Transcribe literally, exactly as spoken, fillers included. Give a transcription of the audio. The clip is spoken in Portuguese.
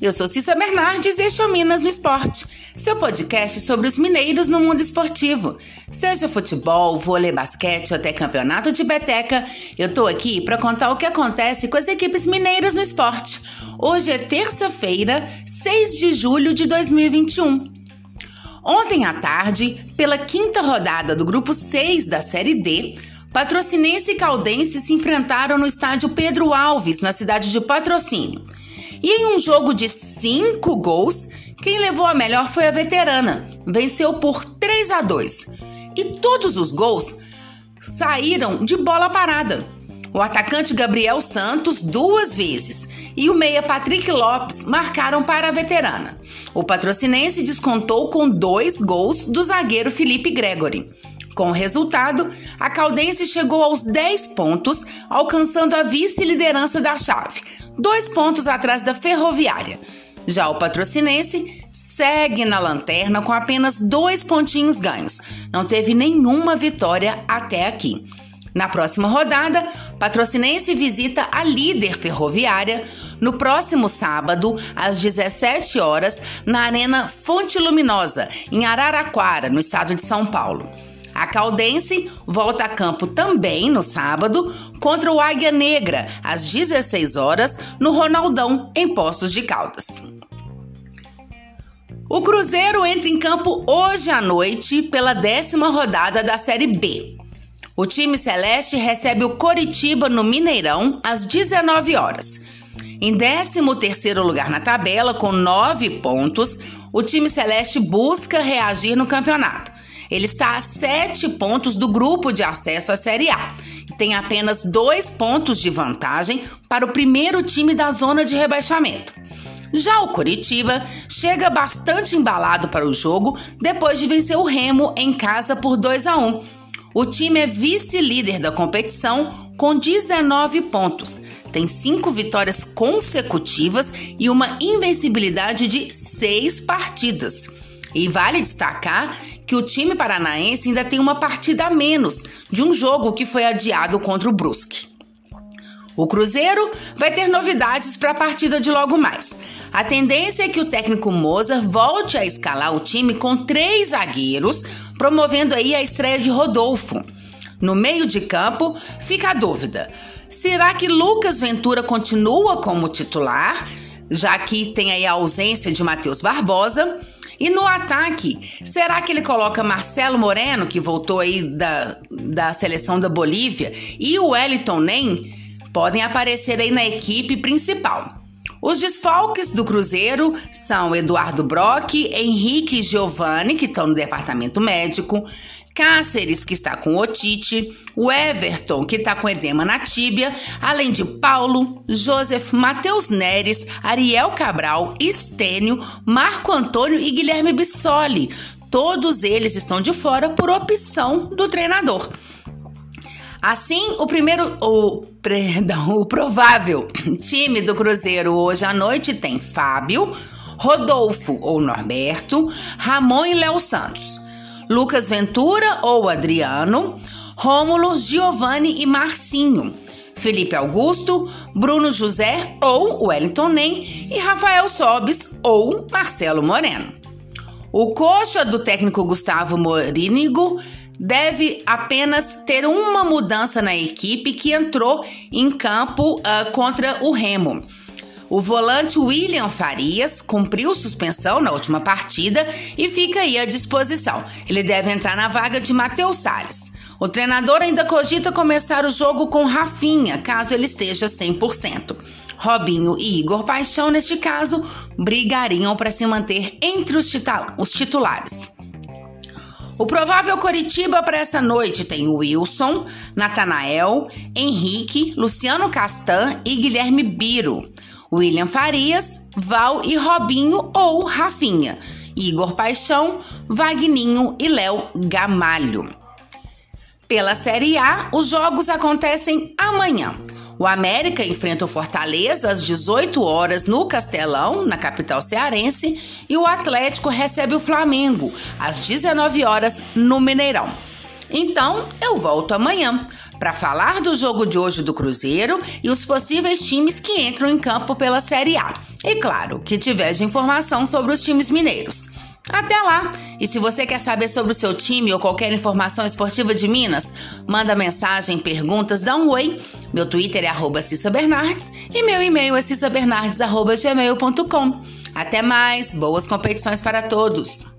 Eu sou Cissa Bernardes e este é o Minas no Esporte, seu podcast sobre os mineiros no mundo esportivo. Seja futebol, vôlei, basquete ou até campeonato de peteca, eu tô aqui para contar o que acontece com as equipes mineiras no esporte. Hoje é terça-feira, seis de julho de dois mil e vinte e um. Ontem à tarde, pela quinta rodada do grupo seis da Série D, Patrocinense e Caldense se enfrentaram no estádio Pedro Alves, na cidade de Patrocínio. E em um jogo de cinco gols, quem levou a melhor foi a veterana. Venceu por três a dois. E todos os gols saíram de bola parada. O atacante Gabriel Santos duas vezes e o meia Patrick Lopes marcaram para a veterana. O patrocinense descontou com dois gols do zagueiro Felipe Gregory. Com o resultado, a Caldense chegou aos dez pontos, alcançando a vice-liderança da chave, dois pontos atrás da Ferroviária. Já o Patrocinense segue na lanterna com apenas dois pontinhos ganhos. Não teve nenhuma vitória até aqui. Na próxima rodada, Patrocinense visita a líder Ferroviária no próximo sábado, às dezessete horas, na Arena Fonte Luminosa, em Araraquara, no estado de São Paulo. A Caldense volta a campo também no sábado contra o Águia Negra, às dezesseis horas, no Ronaldão, em Poços de Caldas. O Cruzeiro entra em campo hoje à noite pela décima rodada da Série B. O time celeste recebe o Coritiba no Mineirão às dezenove horas. Em décimo terceiro lugar na tabela, com nove pontos, o time celeste busca reagir no campeonato. Ele está a sete pontos do grupo de acesso à Série A. Tem apenas dois pontos de vantagem para o primeiro time da zona de rebaixamento. Já o Coritiba chega bastante embalado para o jogo depois de vencer o Remo em casa por dois a um. O time é vice-líder da competição com dezenove pontos. Tem cinco vitórias consecutivas e uma invencibilidade de seis partidas. E vale destacar que o time paranaense ainda tem uma partida a menos de um jogo que foi adiado contra o Brusque. O Cruzeiro vai ter novidades para a partida de logo mais. A tendência é que o técnico Mozart volte a escalar o time com três zagueiros, promovendo aí a estreia de Rodolfo. No meio de campo, fica a dúvida. Será que Lucas Ventura continua como titular, já que tem aí a ausência de Matheus Barbosa? E no ataque, será que ele coloca Marcelo Moreno, que voltou aí da, da seleção da Bolívia, e o Wellington Nem podem aparecer aí na equipe principal? Os desfalques do Cruzeiro são Eduardo Brock, Henrique e Giovanni, que estão no departamento médico, Cáceres, que está com otite, o Everton, que está com edema na tíbia, além de Paulo, Joseph, Matheus Neres, Ariel Cabral, Estênio, Marco Antônio e Guilherme Bissoli. Todos eles estão de fora por opção do treinador. Assim, o primeiro, o, perdão, o provável time do Cruzeiro hoje à noite tem Fábio, Rodolfo ou Norberto, Ramon e Léo Santos, Lucas Ventura ou Adriano, Rômulo, Giovanni e Marcinho, Felipe Augusto, Bruno José ou Wellington Nem e Rafael Sobis ou Marcelo Moreno. O coxa do técnico Gustavo Morínigo deve apenas ter uma mudança na equipe que entrou em campo uh, contra o Remo. O volante William Farias cumpriu suspensão na última partida e fica aí à disposição. Ele deve entrar na vaga de Matheus Salles. O treinador ainda cogita começar o jogo com Rafinha, caso ele esteja cem por cento. Robinho e Igor Paixão, neste caso, brigariam para se manter entre os, titula- os titulares. O provável Coritiba para essa noite tem Wilson, Natanael, Henrique, Luciano Castan e Guilherme Biro, William Farias, Val e Robinho ou Rafinha, Igor Paixão, Vagninho e Léo Gamalho. Pela Série A, os jogos acontecem amanhã. O América enfrenta o Fortaleza às dezoito horas no Castelão, na capital cearense, e o Atlético recebe o Flamengo às dezenove horas no Mineirão. Então, eu volto amanhã para falar do jogo de hoje do Cruzeiro e os possíveis times que entram em campo pela Série A. E claro, que tiver de informação sobre os times mineiros. Até lá! E se você quer saber sobre o seu time ou qualquer informação esportiva de Minas, manda mensagem, perguntas, dá um oi. Meu Twitter é arroba Cissa Bernardes e meu e-mail é cissabernardes arroba gmail ponto com. Até mais! Boas competições para todos!